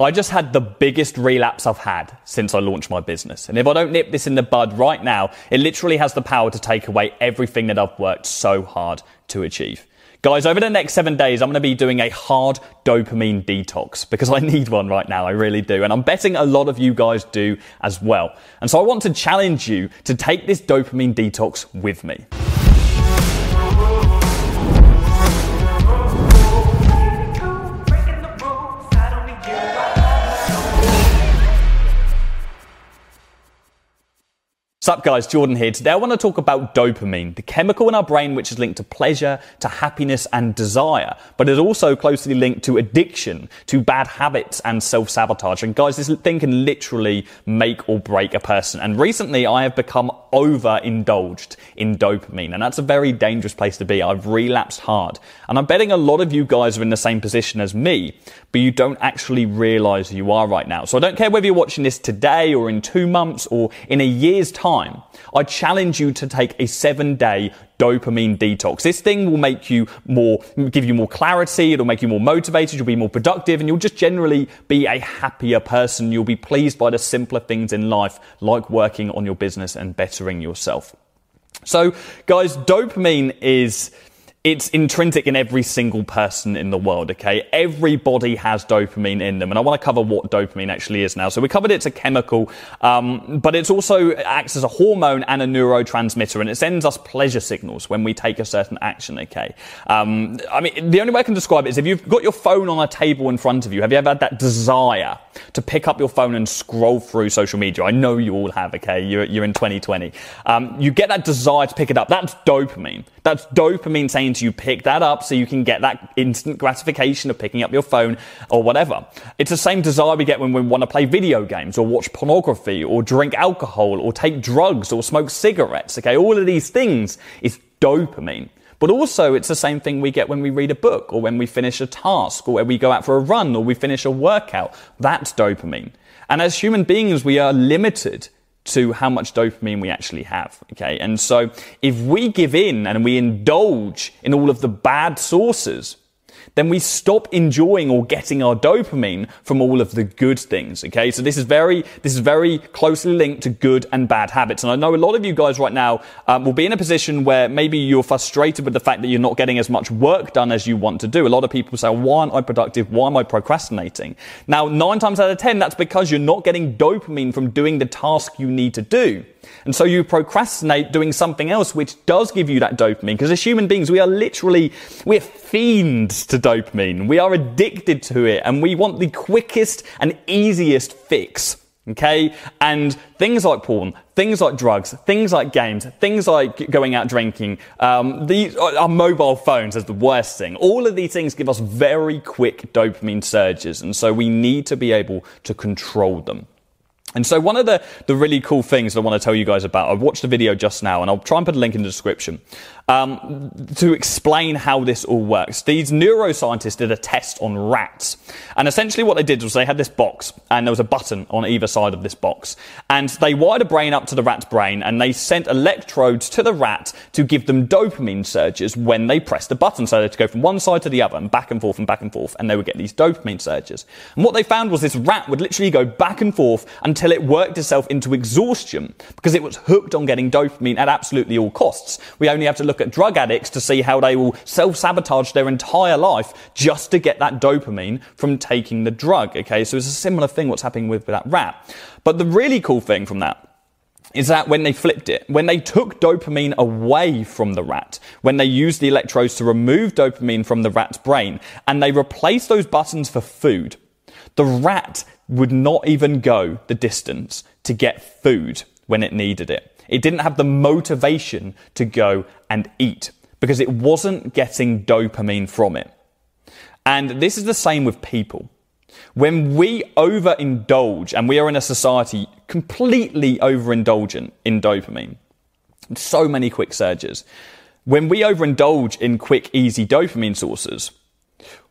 I just had the biggest relapse I've had since I launched my business. And if I don't nip this in the bud right now, it literally has the power to take away everything that I've worked so hard to achieve. Guys, over the next 7 days, I'm going to be doing a hard dopamine detox because I need one right now. I really do. And I'm betting a lot of you guys do as well. And so I want to challenge you to take this dopamine detox with me. What's up guys, Jordan here. Today I want to talk about dopamine, the chemical in our brain which is linked to pleasure, to happiness and desire, but is also closely linked to addiction, to bad habits and self-sabotage. And guys, this thing can literally make or break a person. And recently I have become overindulged in dopamine, and that's a very dangerous place to be. I've relapsed hard. And I'm betting a lot of you guys are in the same position as me, but you don't actually realize you are right now. So I don't care whether you're watching this today or in 2 months or in a year's time, I challenge you to take a 7-day dopamine detox. This thing will make you give you more clarity, it'll make you more motivated, you'll be more productive, and you'll just generally be a happier person. You'll be pleased by the simpler things in life, like working on your business and bettering yourself. So, guys, dopamine is... it's intrinsic in every single person in the world, okay? Everybody has dopamine in them. And I want to cover what dopamine actually is now. So we covered it's a chemical, but it's also acts as a hormone and a neurotransmitter. And it sends us pleasure signals when we take a certain action, okay? I mean, the only way I can describe it is if you've got your phone on a table in front of you, have you ever had that desire to pick up your phone and scroll through social media? I know you all have, okay? You're in 2020. You get that desire to pick it up. That's dopamine. That's dopamine saying you pick that up so you can get that instant gratification of picking up your phone or whatever. It's the same desire we get when we want to play video games or watch pornography or drink alcohol or take drugs or smoke cigarettes. Okay, all of these things is dopamine. But also it's the same thing we get when we read a book or when we finish a task or when we go out for a run or we finish a workout. That's dopamine. And as human beings, we are limited to how much dopamine we actually have, okay? And so if we give in and we indulge in all of the bad sources, then we stop enjoying or getting our dopamine from all of the good things, okay? So this is very closely linked to good and bad habits. And I know a lot of you guys right now will be in a position where maybe you're frustrated with the fact that you're not getting as much work done as you want to do. A lot of people say, why aren't I productive? Why am I procrastinating? Now, 9 times out of 10, that's because you're not getting dopamine from doing the task you need to do. And so you procrastinate doing something else which does give you that dopamine. Because as human beings, we're fiends to dopamine. We are addicted to it and we want the quickest and easiest fix. Okay? And things like porn, things like drugs, things like games, things like going out drinking, our mobile phones as the worst thing. All of these things give us very quick dopamine surges. And so we need to be able to control them. And so one of the really cool things that I want to tell you guys about, I watched a video just now and I'll try and put a link in the description, to explain how this all works. These neuroscientists did a test on rats. And essentially what they did was they had this box and there was a button on either side of this box. And they wired a brain up to the rat's brain and they sent electrodes to the rat to give them dopamine surges when they pressed the button. So they had to go from one side to the other and back and forth and back and forth and they would get these dopamine surges. And what they found was this rat would literally go back and forth until it worked itself into exhaustion because it was hooked on getting dopamine at absolutely all costs. We only have to look at drug addicts to see how they will self-sabotage their entire life just to get that dopamine from taking the drug, okay? So it's a similar thing what's happening with that rat. But the really cool thing from that is that when they flipped it, when they took dopamine away from the rat, when they used the electrodes to remove dopamine from the rat's brain and they replaced those buttons for food, the rat would not even go the distance to get food when it needed it. It didn't have the motivation to go and eat because it wasn't getting dopamine from it. And this is the same with people. When we overindulge, and we are in a society completely overindulgent in dopamine, so many quick surges. When we overindulge in quick, easy dopamine sources,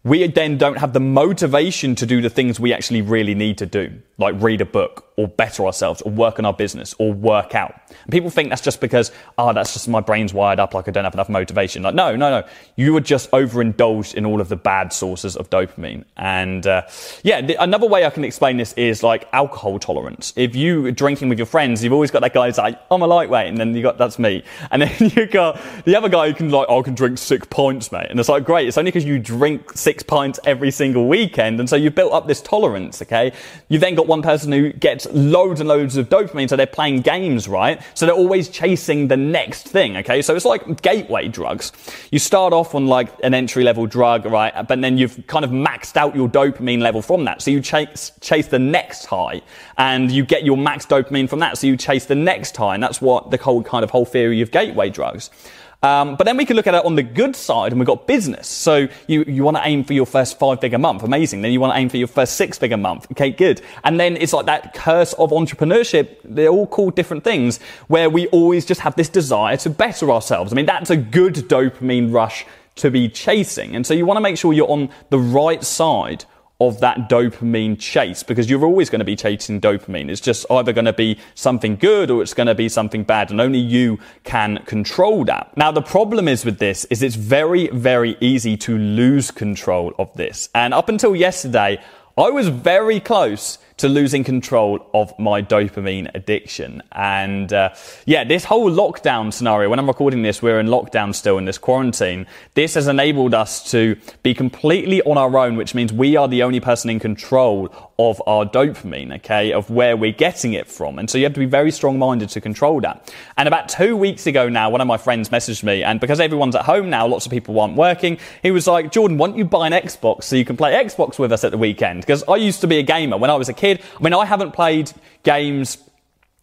we then don't have the motivation to do the things we actually really need to do, like read a book or better ourselves or work on our business or work out. And people think that's just because, that's just my brain's wired up, like I don't have enough motivation. Like, no. You are just overindulged in all of the bad sources of dopamine. And another way I can explain this is like alcohol tolerance. If you're drinking with your friends, you've always got that guy who's like, I'm a lightweight. And then you got, that's me. And then you got the other guy who can like, I can drink 6 pints, mate. And it's like, great. It's only because you drink 6 pints every single weekend, and so you built up this tolerance, okay? You've then got one person who gets loads and loads of dopamine, so they're playing games, right? So they're always chasing the next thing, okay? So it's like gateway drugs. You start off on like an entry-level drug, right? But then you've kind of maxed out your dopamine level from that, so you chase the next high, and you get your max dopamine from that, so you chase the next high, and that's what the whole theory of gateway drugs. But then we can look at it on the good side, and we've got business. So you want to aim for your first 5-figure month. Amazing. Then you want to aim for your first 6-figure month. Okay, good. And then it's like that curse of entrepreneurship. They're all called different things where we always just have this desire to better ourselves. I mean, that's a good dopamine rush to be chasing. And so you want to make sure you're on the right side of that dopamine chase, because you're always going to be chasing dopamine. It's just either going to be something good or it's going to be something bad, and only you can control that. Now, the problem is with this is it's very, very easy to lose control of this. And up until yesterday, I was very close to losing control of my dopamine addiction. And this whole lockdown scenario, when I'm recording this, we're in lockdown still in this quarantine. This has enabled us to be completely on our own, which means we are the only person in control of our dopamine, okay, of where we're getting it from. And so you have to be very strong-minded to control that. And about 2 weeks ago now, one of my friends messaged me, and because everyone's at home now, lots of people aren't working, he was like, Jordan, why don't you buy an Xbox so you can play Xbox with us at the weekend? Because I used to be a gamer when I was a kid. I mean, I haven't played games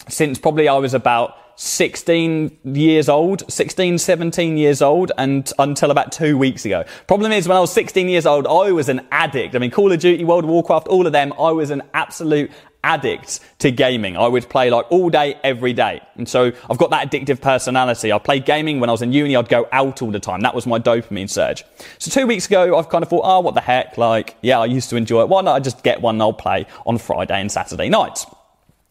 since probably I was about 17 years old, and until about 2 weeks ago. Problem is, when I was 16 years old, I was an addict. I mean, Call of Duty, World of Warcraft, all of them, I was an absolute addict to gaming. I would play like all day, every day. And so I've got that addictive personality. I played gaming when I was in uni. I'd go out all the time. That was my dopamine surge. So 2 weeks ago, I've kind of thought, what the heck? Like, I used to enjoy it. Why not I just get one and I'll play on Friday and Saturday nights?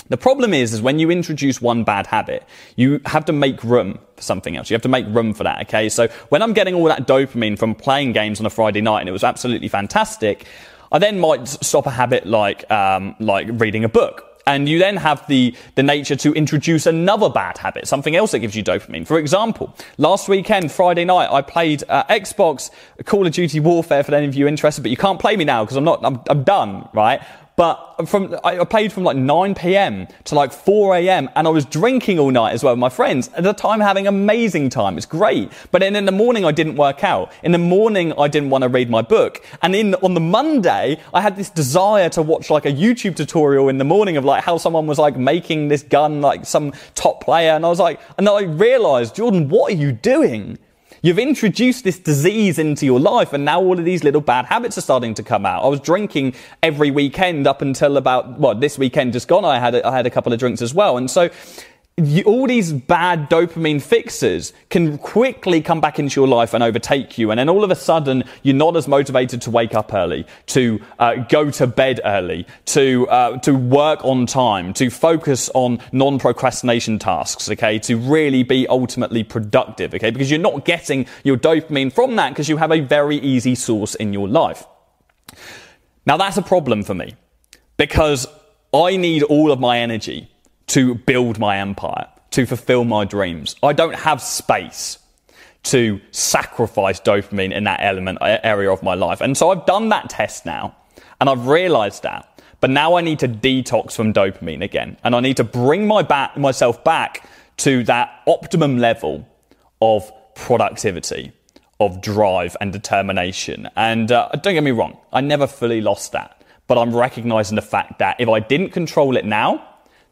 The problem is when you introduce one bad habit, you have to make room for something else. You have to make room for that, okay? So when I'm getting all that dopamine from playing games on a Friday night, and it was absolutely fantastic, I then might stop a habit like reading a book. And you then have the nature to introduce another bad habit, something else that gives you dopamine. For example, last weekend, Friday night, I played Xbox Call of Duty Warfare, for any of you interested, but you can't play me now because I'm done, right? But I played from like 9 p.m. to like 4 a.m. and I was drinking all night as well with my friends. At the time, having an amazing time. It's great. But then in the morning, I didn't work out. In the morning, I didn't want to read my book. And on the Monday, I had this desire to watch like a YouTube tutorial in the morning of like how someone was like making this gun, like some top player. And I was like, and I realized, Jordan, what are you doing? You've introduced this disease into your life, and now all of these little bad habits are starting to come out. I was drinking every weekend up until about, this weekend just gone, I had a couple of drinks as well. And so all these bad dopamine fixes can quickly come back into your life and overtake you. And then all of a sudden, you're not as motivated to wake up early, to go to bed early, to work on time, to focus on non-procrastination tasks, okay, to really be ultimately productive, okay, because you're not getting your dopamine from that because you have a very easy source in your life. Now, that's a problem for me because I need all of my energy to build my empire, to fulfill my dreams. I don't have space to sacrifice dopamine in that area of my life. And so I've done that test now, and I've realized that. But now I need to detox from dopamine again, and I need to bring myself back to that optimum level of productivity, of drive and determination. And don't get me wrong, I never fully lost that. But I'm recognizing the fact that if I didn't control it now,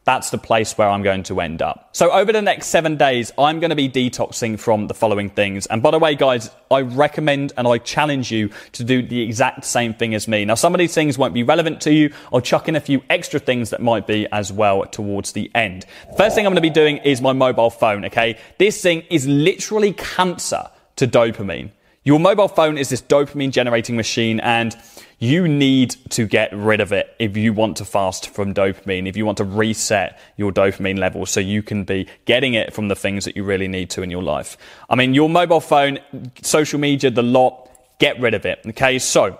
that's the place where I'm going to end up. So over the next 7 days, I'm going to be detoxing from the following things. And by the way, guys, I recommend and I challenge you to do the exact same thing as me. Now, some of these things won't be relevant to you. I'll chuck in a few extra things that might be as well towards the end. First thing I'm going to be doing is my mobile phone, okay? This thing is literally cancer to dopamine. Your mobile phone is this dopamine generating machine, and you need to get rid of it if you want to fast from dopamine, if you want to reset your dopamine level so you can be getting it from the things that you really need to in your life. I mean, your mobile phone, social media, the lot, get rid of it. Okay, so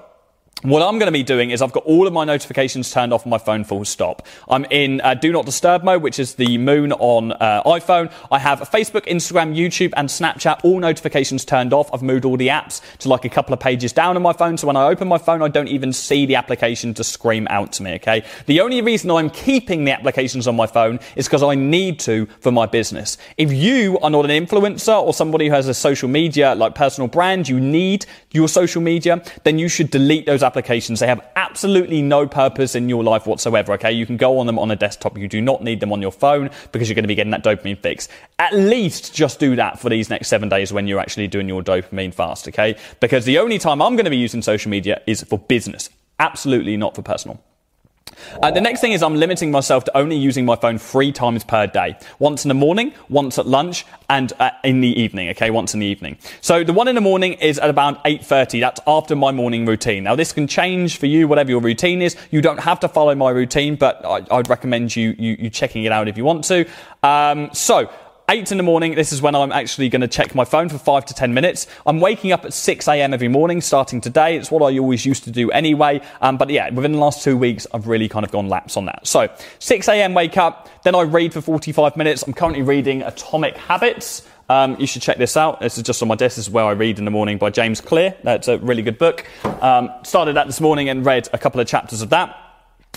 what I'm going to be doing is I've got all of my notifications turned off on my phone, full stop. I'm in Do Not Disturb mode, which is the moon on iPhone. I have Facebook, Instagram, YouTube, and Snapchat, all notifications turned off. I've moved all the apps to like a couple of pages down on my phone, so when I open my phone, I don't even see the application to scream out to me, okay? The only reason I'm keeping the applications on my phone is because I need to for my business. If you are not an influencer or somebody who has a social media, like personal brand, you need your social media, then you should delete those applications. They have absolutely no purpose in your life whatsoever, okay? You can go on them on a desktop. You do not need them on your phone because you're going to be getting that dopamine fix. At least just do that for these next 7 days when you're actually doing your dopamine fast, okay? Because the only time I'm going to be using social media is for business. Absolutely not for personal. The next thing is I'm limiting myself to only using my phone 3 times per day. Once in the morning, once at lunch, and in the evening, okay? Once in the evening. So the one in the morning is at about 8:30. That's after my morning routine. Now, this can change for you, whatever your routine is. You don't have to follow my routine, but I'd recommend you checking it out if you want to. 8 in the morning, this is when I'm actually going to check my phone for 5 to 10 minutes. I'm waking up at 6 a.m. every morning, starting today. It's what I always used to do anyway. But yeah, within the last 2 weeks, I've really kind of gone laps on that. So 6 a.m. wake up, then I read for 45 minutes. I'm currently reading Atomic Habits. You should check this out. This is just on my desk. This is Where I Read in the Morning by James Clear. That's a really good book. Started that this morning and read a couple of chapters of that.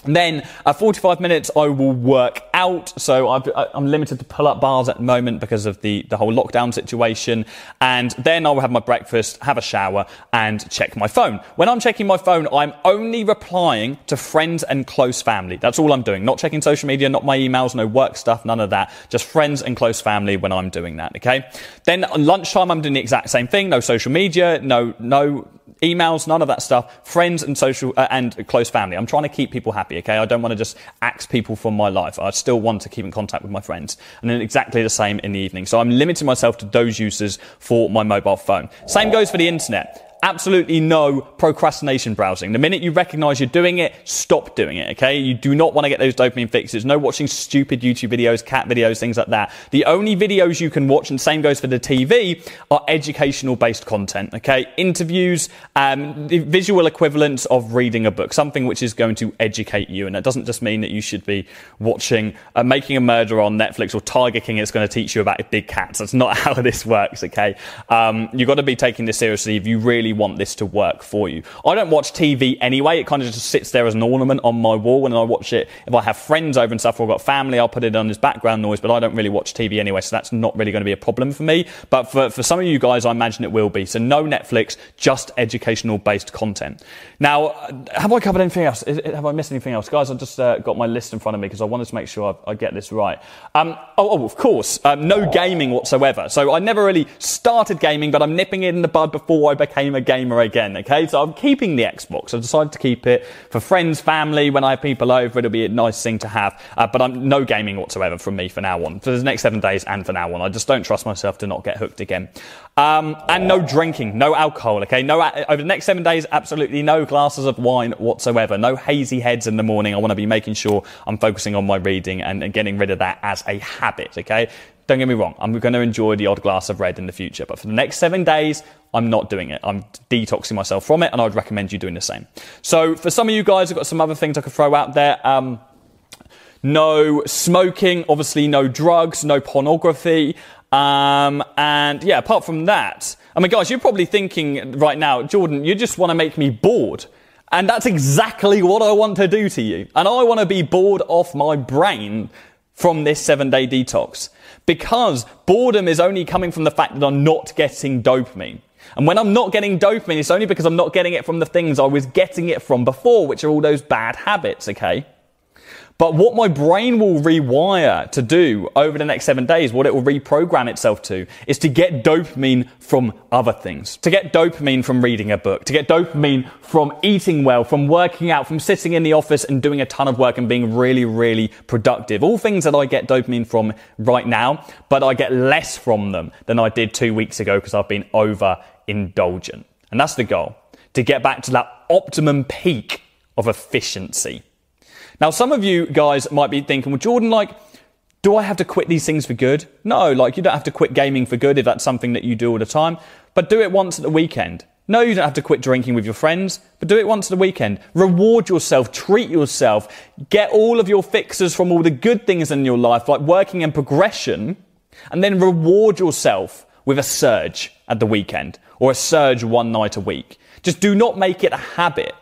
And then at 45 minutes, I will work out. So I'm limited to pull-up bars at the moment because of the whole lockdown situation. And then I will have my breakfast, have a shower, and check my phone. When I'm checking my phone, I'm only replying to friends and close family. That's all I'm doing. Not checking social media, not my emails, no work stuff, none of that. Just friends and close family when I'm doing that, okay? Then at lunchtime, I'm doing the exact same thing. No social media, no emails, none of that stuff. Friends and social and close family. I'm trying to keep people happy, okay? I don't want to just axe people from my life. I still want to keep in contact with my friends. And then exactly the same in the evening. So I'm limiting myself to those uses for my mobile phone. Same goes for the internet. Absolutely no procrastination browsing. The minute you recognize you're doing it, stop doing it, okay? You do not want to get those dopamine fixes. No watching stupid YouTube videos, cat videos, things like that. The only videos you can watch, and same goes for the TV, are educational-based content, okay? Interviews, the visual equivalents of reading a book, something which is going to educate you. And that doesn't just mean that you should be watching Making a Murderer on Netflix or Tiger King. It's going to teach you about big cats. That's not how this works, okay? You've got to be taking this seriously if you really want this to work for you. I don't watch TV anyway. It kind of just sits there as an ornament on my wall, and I watch it if I have friends over and stuff, or I've got family. I'll put it on as background noise, but I don't really watch TV anyway, so that's not really going to be a problem for me. But for some of you guys, I imagine it will be. So no Netflix, just educational-based content. Now, have I covered anything else? Have I missed anything else? Guys, I've just got my list in front of me because I wanted to make sure I get this right. Of course, no gaming whatsoever. So I never really started gaming, but I'm nipping it in the bud before I became a gamer again, okay? So I'm keeping the Xbox. I decided to keep it for friends, family. When I have people over, it'll be a nice thing to have. But I'm no gaming whatsoever from me for now on. For the next 7 days and for now on. I just don't trust myself to not get hooked again. And no drinking, no alcohol, okay? No, over the next 7 days, absolutely no glasses of wine whatsoever. No hazy heads in the morning. I want to be making sure I'm focusing on my reading and getting rid of that as a habit, okay? Don't get me wrong, I'm going to enjoy the odd glass of red in the future, but for the next 7 days, I'm not doing it. I'm detoxing myself from it, and I would recommend you doing the same. So for some of you guys, I've got some other things I could throw out there. No smoking, obviously no drugs, no pornography. And yeah, apart from that, I mean, guys, you're probably thinking right now, Jordan, you just want to make me bored. And that's exactly what I want to do to you. And I want to be bored off my brain from this 7-day detox. Because boredom is only coming from the fact that I'm not getting dopamine. And when I'm not getting dopamine, it's only because I'm not getting it from the things I was getting it from before, which are all those bad habits, okay? But what my brain will rewire to do over the next 7 days, what it will reprogram itself to, is to get dopamine from other things. To get dopamine from reading a book. To get dopamine from eating well, from working out, from sitting in the office and doing a ton of work and being really, really productive. All things that I get dopamine from right now, but I get less from them than I did 2 weeks ago because I've been over indulgent. And that's the goal, to get back to that optimum peak of efficiency. Now, some of you guys might be thinking, well, Jordan, do I have to quit these things for good? No, you don't have to quit gaming for good if that's something that you do all the time, but do it once at the weekend. No, you don't have to quit drinking with your friends, but do it once at the weekend. Reward yourself, treat yourself, get all of your fixes from all the good things in your life, like working and progression, and then reward yourself with a surge at the weekend or a surge one night a week. Just do not make it a habit,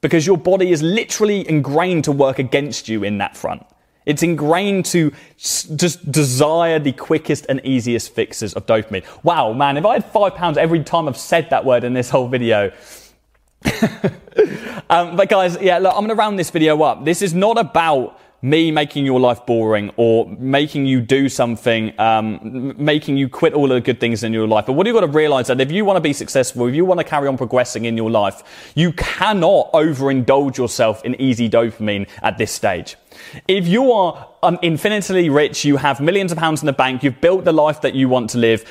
because your body is literally ingrained to work against you in that front. It's ingrained to just desire the quickest and easiest fixes of dopamine. Wow, man, if I had £5 every time I've said that word in this whole video. But guys, yeah, look, I'm going to round this video up. This is not about me making your life boring or making you do something, making you quit all of the good things in your life. But what you've got to realize that if you want to be successful, if you want to carry on progressing in your life, you cannot overindulge yourself in easy dopamine at this stage. If you are infinitely rich, you have millions of pounds in the bank, you've built the life that you want to live,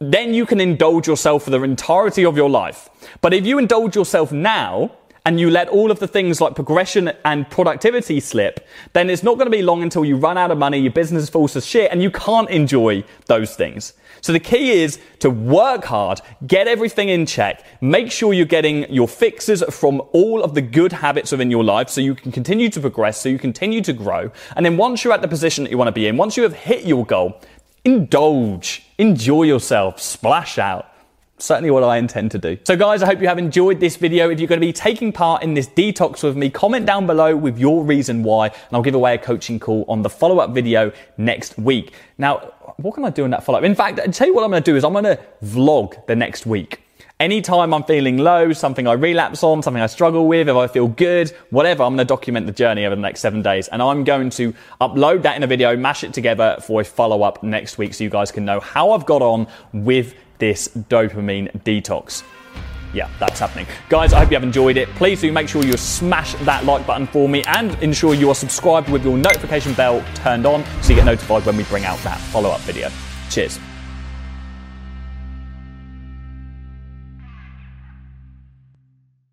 then you can indulge yourself for the entirety of your life. But if you indulge yourself now, and you let all of the things like progression and productivity slip, then it's not going to be long until you run out of money, your business falls to shit, and you can't enjoy those things. So the key is to work hard, get everything in check, make sure you're getting your fixes from all of the good habits within your life so you can continue to progress, so you continue to grow. And then once you're at the position that you want to be in, once you have hit your goal, indulge, enjoy yourself, splash out. Certainly what I intend to do. So guys, I hope you have enjoyed this video. If you're going to be taking part in this detox with me, comment down below with your reason why, and I'll give away a coaching call on the follow-up video next week. Now, what can I do in that follow-up? In fact, I'll tell you what I'm going to do is I'm going to vlog the next week. Anytime I'm feeling low, something I relapse on, something I struggle with, if I feel good, whatever, I'm going to document the journey over the next 7 days. And I'm going to upload that in a video, mash it together for a follow-up next week so you guys can know how I've got on with this dopamine detox. Yeah, that's happening. Guys, I hope you have enjoyed it. Please do make sure you smash that like button for me and ensure you are subscribed with your notification bell turned on so you get notified when we bring out that follow-up video. Cheers.